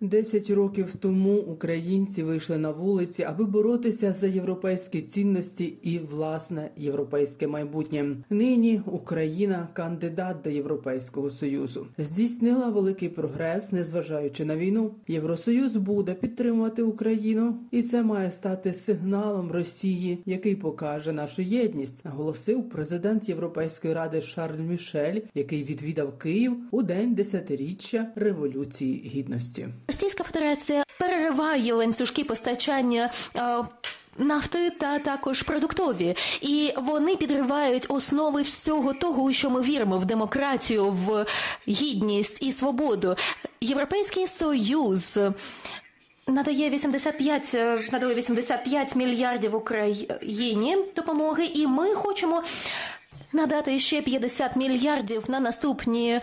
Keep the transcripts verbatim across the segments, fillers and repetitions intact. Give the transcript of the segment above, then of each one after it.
Десять років тому українці вийшли на вулиці, аби боротися за європейські цінності і власне європейське майбутнє. Нині Україна – кандидат до Європейського Союзу. Здійснила великий прогрес, незважаючи на війну. Євросоюз буде підтримувати Україну, і це має стати сигналом Росії, який покаже нашу єдність, наголосив президент Європейської ради Шарль Мішель, який відвідав Київ у день десятиріччя Революції Гідності. Російська Федерація перериває ланцюжки постачання е, нафти та також продуктові. І вони підривають основи всього того, у що ми віримо: в демократію, в гідність і свободу. Європейський Союз надає вісімдесят п'ять, надали вісімдесят п'ять мільярдів Україні допомоги, і ми хочемо надати ще п'ятдесят мільярдів на наступні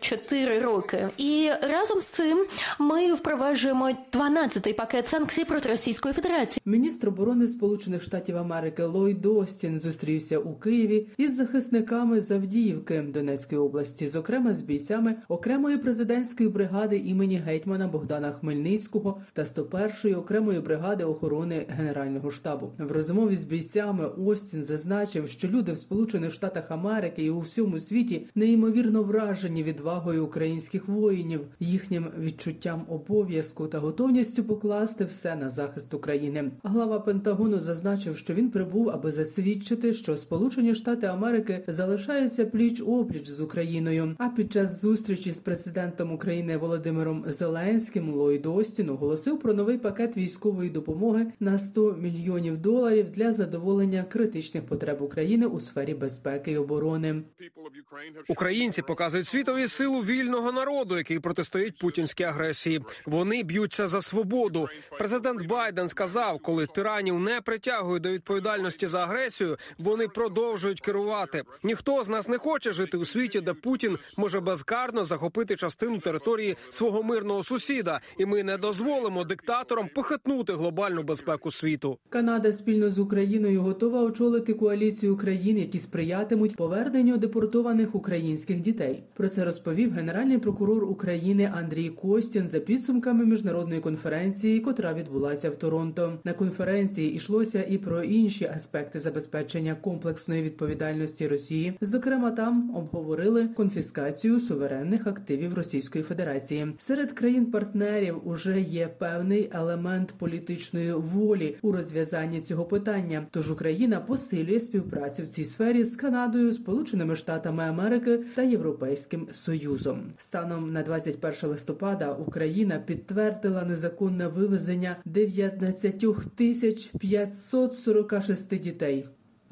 чотири роки. І разом з цим ми впроваджуємо дванадцятий пакет санкцій проти Російської Федерації. Міністр оборони Сполучених Штатів Америки Ллойд Остін зустрівся у Києві із захисниками Авдіївки Донецької області, зокрема з бійцями окремої президентської бригади імені гетьмана Богдана Хмельницького та сто першої окремої бригади охорони Генерального штабу. В розмові з бійцями Остін зазначив, що люди в Сполучених в Штатах Америки і у всьому світі неймовірно вражені відвагою українських воїнів, їхнім відчуттям обов'язку та готовністю покласти все на захист України. Глава Пентагону зазначив, що він прибув, аби засвідчити, що Сполучені Штати Америки залишаються пліч-опліч з Україною. А під час зустрічі з президентом України Володимиром Зеленським Ллойд Остін оголосив про новий пакет військової допомоги на сто мільйонів доларів для задоволення критичних потреб України у сфері безпеки і оборони. Українці показують світові силу вільного народу, який протистоїть путінській агресії. Вони б'ються за свободу. Президент Байден сказав, коли тиранів не притягують до відповідальності за агресію, вони продовжують керувати. Ніхто з нас не хоче жити у світі, де Путін може безкарно захопити частину території свого мирного сусіда. І ми не дозволимо диктаторам похитнути глобальну безпеку світу. Канада спільно з Україною готова очолити коаліцію країн, які сприятимуть поверненню депортованих українських дітей. Про це розповів генеральний прокурор України Андрій Костін за підсумками міжнародної конференції, котра відбулася в Торонто. На конференції йшлося і про інші аспекти забезпечення комплексної відповідальності Росії. Зокрема, там обговорили конфіскацію суверенних активів Російської Федерації. Серед країн-партнерів уже є певний елемент політичної волі у розв'язанні цього питання, тож Україна посилює співпрацю в цій сфері з Канадою, Сполученими Штатами Америки та Європейським Союзом. Станом на двадцять перше листопада Україна підтвердила незаконне вивезення дев'ятнадцять тисяч п'ятсот сорок шість дітей.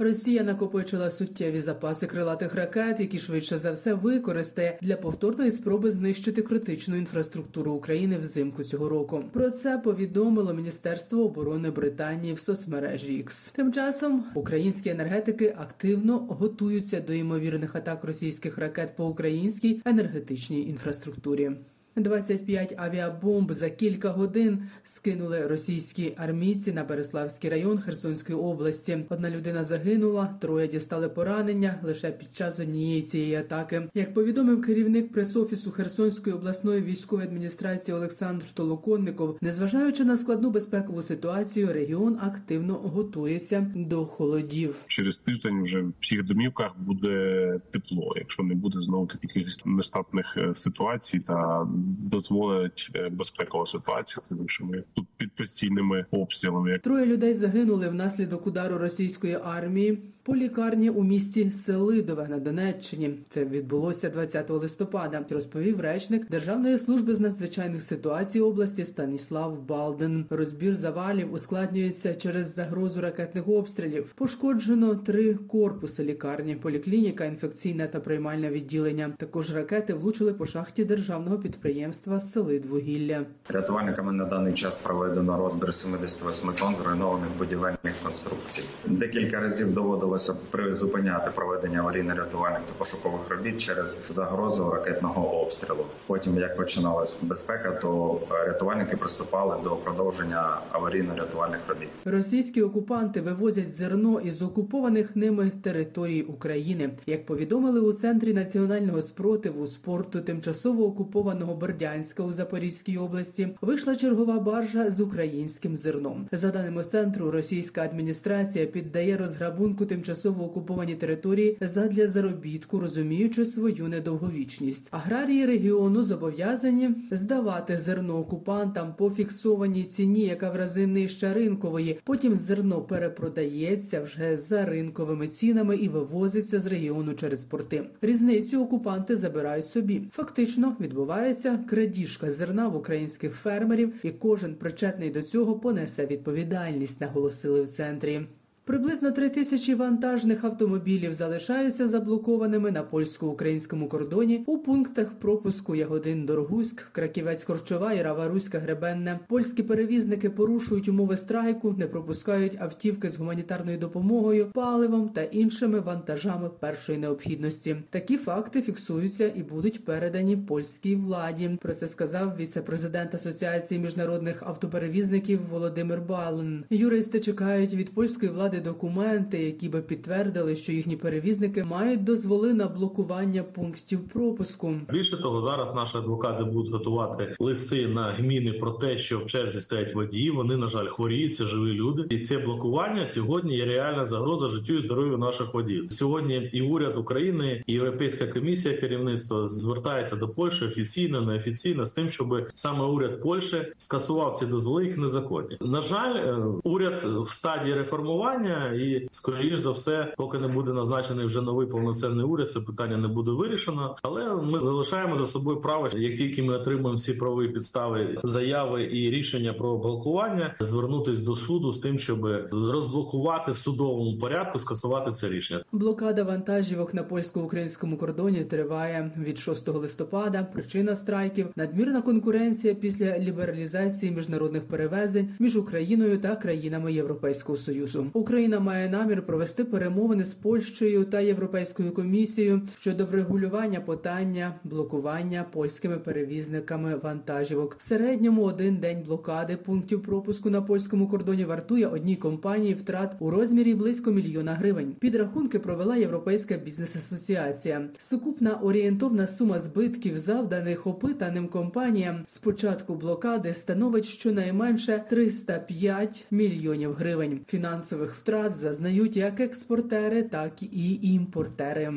Росія накопичила суттєві запаси крилатих ракет, які швидше за все використає для повторної спроби знищити критичну інфраструктуру України взимку цього року. Про це повідомило Міністерство оборони Британії в соцмережі X. Тим часом українські енергетики активно готуються до ймовірних атак російських ракет по українській енергетичній інфраструктурі. двадцять п'ять авіабомб за кілька годин скинули російські армійці на Береславський район Херсонської області. Одна людина загинула, троє дістали поранення лише під час однієї цієї атаки. Як повідомив керівник прес-офісу Херсонської обласної військової адміністрації Олександр Толоконников, незважаючи на складну безпекову ситуацію, регіон активно готується до холодів. Через тиждень вже в всіх домівках буде тепло, якщо не буде знову таких нестатних ситуацій та дозволить безпекова ситуація, тому що ми тут під постійними обстрілами. Троє людей загинули внаслідок удару російської армії по лікарні у місті Селидове на Донеччині. Це відбулося двадцятого листопада, розповів речник Державної служби з надзвичайних ситуацій області Станіслав Балден. Розбір завалів ускладнюється через загрозу ракетних обстрілів. Пошкоджено три корпуси лікарні, поліклініка, інфекційне та приймальне відділення. Також ракети влучили по шахті державного підприємства. Підприємства «Селидіввугілля». Рятувальниками на даний час проведено розбір сімдесят вісім тонн зруйнованих будівельних конструкцій. Декілька разів доводилось намагалися призупиняти проведення аварійно-рятувальних та пошукових робіт через загрозу ракетного обстрілу. Потім, як починалась безпека, то рятувальники приступали до продовження аварійно-рятувальних робіт. Російські окупанти вивозять зерно із окупованих ними територій України. Як повідомили у Центрі національного спротиву спорту тимчасово окупованого Бердянська у Запорізькій області, вийшла чергова баржа з українським зерном. За даними Центру, російська адміністрація піддає розграбунку тимчасово окуповані території задля заробітку, розуміючи свою недовговічність. Аграрії регіону зобов'язані здавати зерно окупантам по фіксованій ціні, яка в рази нижча ринкової. Потім зерно перепродається вже за ринковими цінами і вивозиться з регіону через порти. Різницю окупанти забирають собі. Фактично відбувається крадіжка зерна в українських фермерів, і кожен причетний до цього понесе відповідальність, наголосили в Центрі. Приблизно три тисячі вантажних автомобілів залишаються заблокованими на польсько-українському кордоні у пунктах пропуску Ягодин-Дорогуськ, Краківець-Корчова і Рава-Руська-Гребенне. Польські перевізники порушують умови страйку, не пропускають автівки з гуманітарною допомогою, паливом та іншими вантажами першої необхідності. Такі факти фіксуються і будуть передані польській владі. Про це сказав віце-президент Асоціації міжнародних автоперевізників Володимир Бален. Юристи чекають від польської влади документи, які би підтвердили, що їхні перевізники мають дозволи на блокування пунктів пропуску. Більше того, зараз наші адвокати будуть готувати листи на гміни про те, що в черзі стоять водії. Вони, на жаль, хворіють, це живі люди. І це блокування сьогодні є реальна загроза життю і здоров'ю наших водіїв. Сьогодні і уряд України, і Європейська комісія керівництва звертається до Польщі офіційно, неофіційно з тим, щоб саме уряд Польщі скасував ці дозволи, їх незаконні. На жаль, уряд в стадії реформування. І, скоріш за все, поки не буде назначений вже новий повноцінний уряд, це питання не буде вирішено. Але ми залишаємо за собою право, як тільки ми отримаємо всі правові підстави, заяви і рішення про блокування, звернутися до суду з тим, щоб розблокувати в судовому порядку, скасувати це рішення. Блокада вантажівок на польсько-українському кордоні триває від шостого листопада. Причина страйків – надмірна конкуренція після лібералізації міжнародних перевезень між Україною та країнами Європейського Союзу. Україна має намір провести перемовини з Польщею та Європейською комісією щодо врегулювання питання блокування польськими перевізниками вантажівок. В середньому один день блокади пунктів пропуску на польському кордоні вартує одній компанії втрат у розмірі близько мільйона гривень. Підрахунки провела Європейська бізнес-асоціація. Сукупна орієнтовна сума збитків, завданих опитаним компаніям з початку блокади, становить щонайменше триста п'ять мільйонів гривень. Фінансових втрат зазнають як експортери, так і імпортери.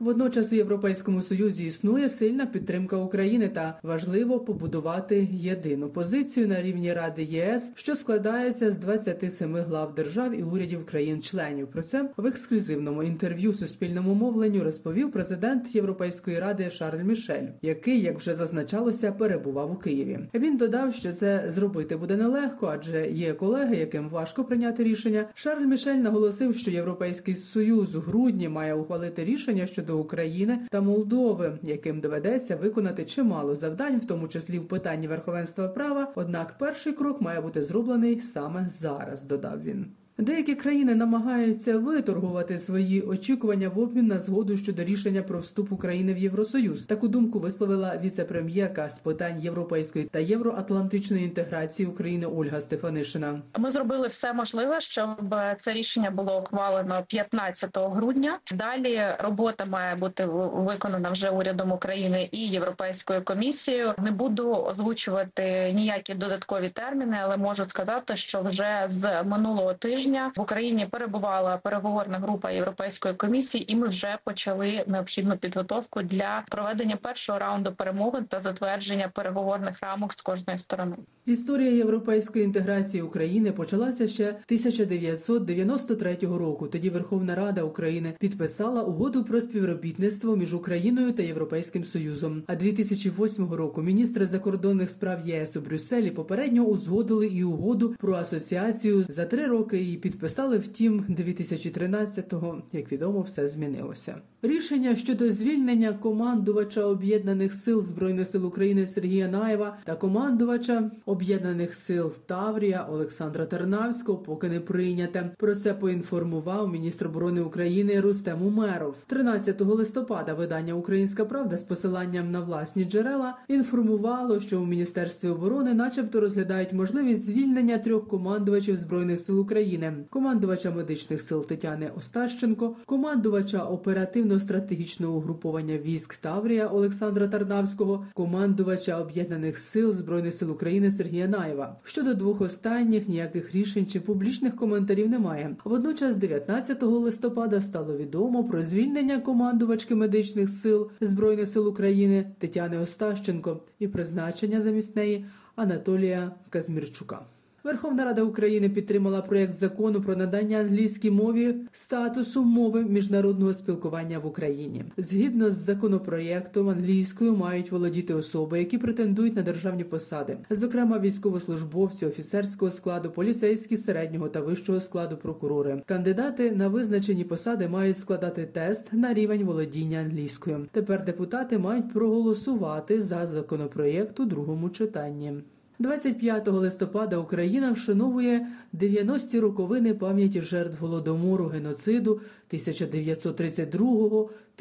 Водночас у Європейському Союзі існує сильна підтримка України та важливо побудувати єдину позицію на рівні Ради ЄС, що складається з двадцяти семи глав держав і урядів країн-членів. Про це в ексклюзивному інтерв'ю Суспільному мовленню розповів президент Європейської Ради Шарль Мішель, який, як вже зазначалося, перебував у Києві. Він додав, що це зробити буде нелегко, адже є колеги, яким важко прийняти рішення. Шарль Мішель наголосив, що Європейський Союз у грудні має ухвалити рішення щодо до України та Молдови, яким доведеться виконати чимало завдань, в тому числі в питанні верховенства права. Однак перший крок має бути зроблений саме зараз, додав він. Деякі країни намагаються виторгувати свої очікування в обмін на згоду щодо рішення про вступ України в Євросоюз. Таку думку висловила віце-прем'єрка з питань європейської та євроатлантичної інтеграції України Ольга Стефанишина. Ми зробили все можливе, щоб це рішення було ухвалено п'ятнадцятого грудня. Далі робота має бути виконана вже урядом України і Європейською комісією. Не буду озвучувати ніякі додаткові терміни, але можу сказати, що вже з минулого тижня в Україні перебувала переговорна група Європейської комісії, і ми вже почали необхідну підготовку для проведення першого раунду перемовин та затвердження переговорних рамок з кожної сторони. Історія європейської інтеграції України почалася ще тисяча дев'ятсот дев'яносто третього року. Тоді Верховна Рада України підписала угоду про співробітництво між Україною та Європейським Союзом. А дві тисячі восьмого року міністри закордонних справ ЄС у Брюсселі попередньо узгодили і угоду про асоціацію за три роки і підписали, втім дві тисячі тринадцятого, як відомо, все змінилося. Рішення щодо звільнення командувача Об'єднаних сил Збройних сил України Сергія Наєва та командувача Об'єднаних сил Таврія Олександра Тарнавського поки не прийняте. Про це поінформував міністр оборони України Рустем Умеров. тринадцятого листопада видання «Українська правда» з посиланням на власні джерела інформувало, що у Міністерстві оборони начебто розглядають можливість звільнення трьох командувачів Збройних сил України. Командувача медичних сил Тетяни Остащенко, командувача оперативно-стратегічного угруповання військ Таврія Олександра Тарнавського, командувача Об'єднаних сил Збройних сил України Сергія Наєва. Щодо двох останніх ніяких рішень чи публічних коментарів немає. Водночас дев'ятнадцятого листопада стало відомо про звільнення командувачки медичних сил Збройних сил України Тетяни Остащенко і призначення замість неї Анатолія Казмірчука. Верховна Рада України підтримала проєкт закону про надання англійській мові статусу мови міжнародного спілкування в Україні. Згідно з законопроєктом, англійською мають володіти особи, які претендують на державні посади, зокрема військовослужбовці, офіцерського складу, поліцейські середнього та вищого складу, прокурори. Кандидати на визначені посади мають складати тест на рівень володіння англійською. Тепер депутати мають проголосувати за законопроєкт у другому читанні. двадцять п'ятого листопада Україна вшановує дев'яності роковини пам'яті жертв Голодомору, геноциду тисяча дев'ятсот тридцять другого -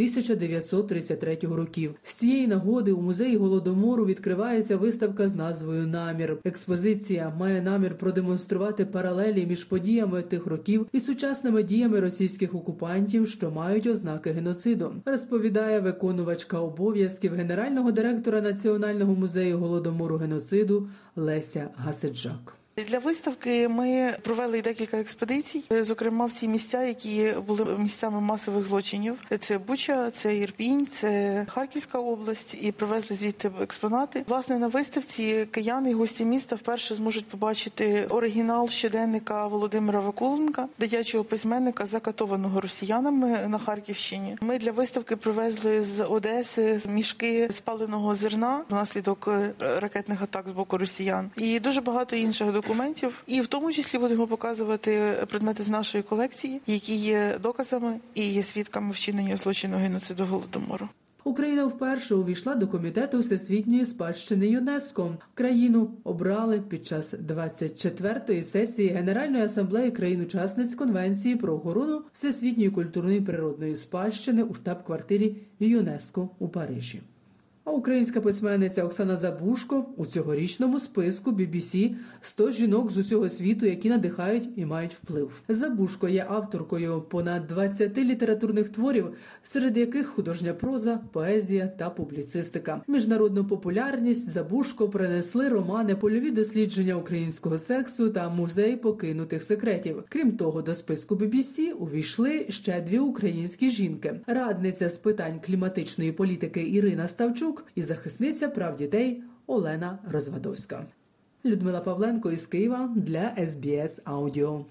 тридцять третього років. З цієї нагоди у музеї Голодомору відкривається виставка з назвою «Намір». Експозиція має намір продемонструвати паралелі між подіями тих років і сучасними діями російських окупантів, що мають ознаки геноциду, розповідає виконувачка обов'язків генерального директора Національного музею Голодомору, геноциду Леся Гасиджак. Для виставки ми провели декілька експедицій, зокрема в ці місця, які були місцями масових злочинів. Це Буча, це Ірпінь, це Харківська область, і привезли звідти експонати. Власне, на виставці кияни і гості міста вперше зможуть побачити оригінал щоденника Володимира Вакуленка, дитячого письменника, закатованого росіянами на Харківщині. Ми для виставки привезли з Одеси мішки спаленого зерна внаслідок ракетних атак з боку росіян і дуже багато інших документів. документів. І в тому числі будемо показувати предмети з нашої колекції, які є доказами і є свідками вчинення злочину геноциду Голодомору. Україна вперше увійшла до Комітету Всесвітньої спадщини ЮНЕСКО. Країну обрали під час двадцять четвертої сесії Генеральної асамблеї країн-учасниць Конвенції про охорону всесвітньої культурної природної спадщини у штаб-квартирі ЮНЕСКО у Парижі. А українська письменниця Оксана Забужко у цьогорічному списку бі бі сі сто жінок з усього світу, які надихають і мають вплив. Забужко є авторкою понад двадцяти літературних творів, серед яких художня проза, поезія та публіцистика. Міжнародну популярність Забужко принесли романи «Польові дослідження українського сексу» та «Музей покинутих секретів». Крім того, до списку бі бі сі увійшли ще дві українські жінки. Радниця з питань кліматичної політики Ірина Ставчук і захисниця прав дітей Олена Розвадовська. Людмила Павленко із Києва для ес бі ес Аудіо.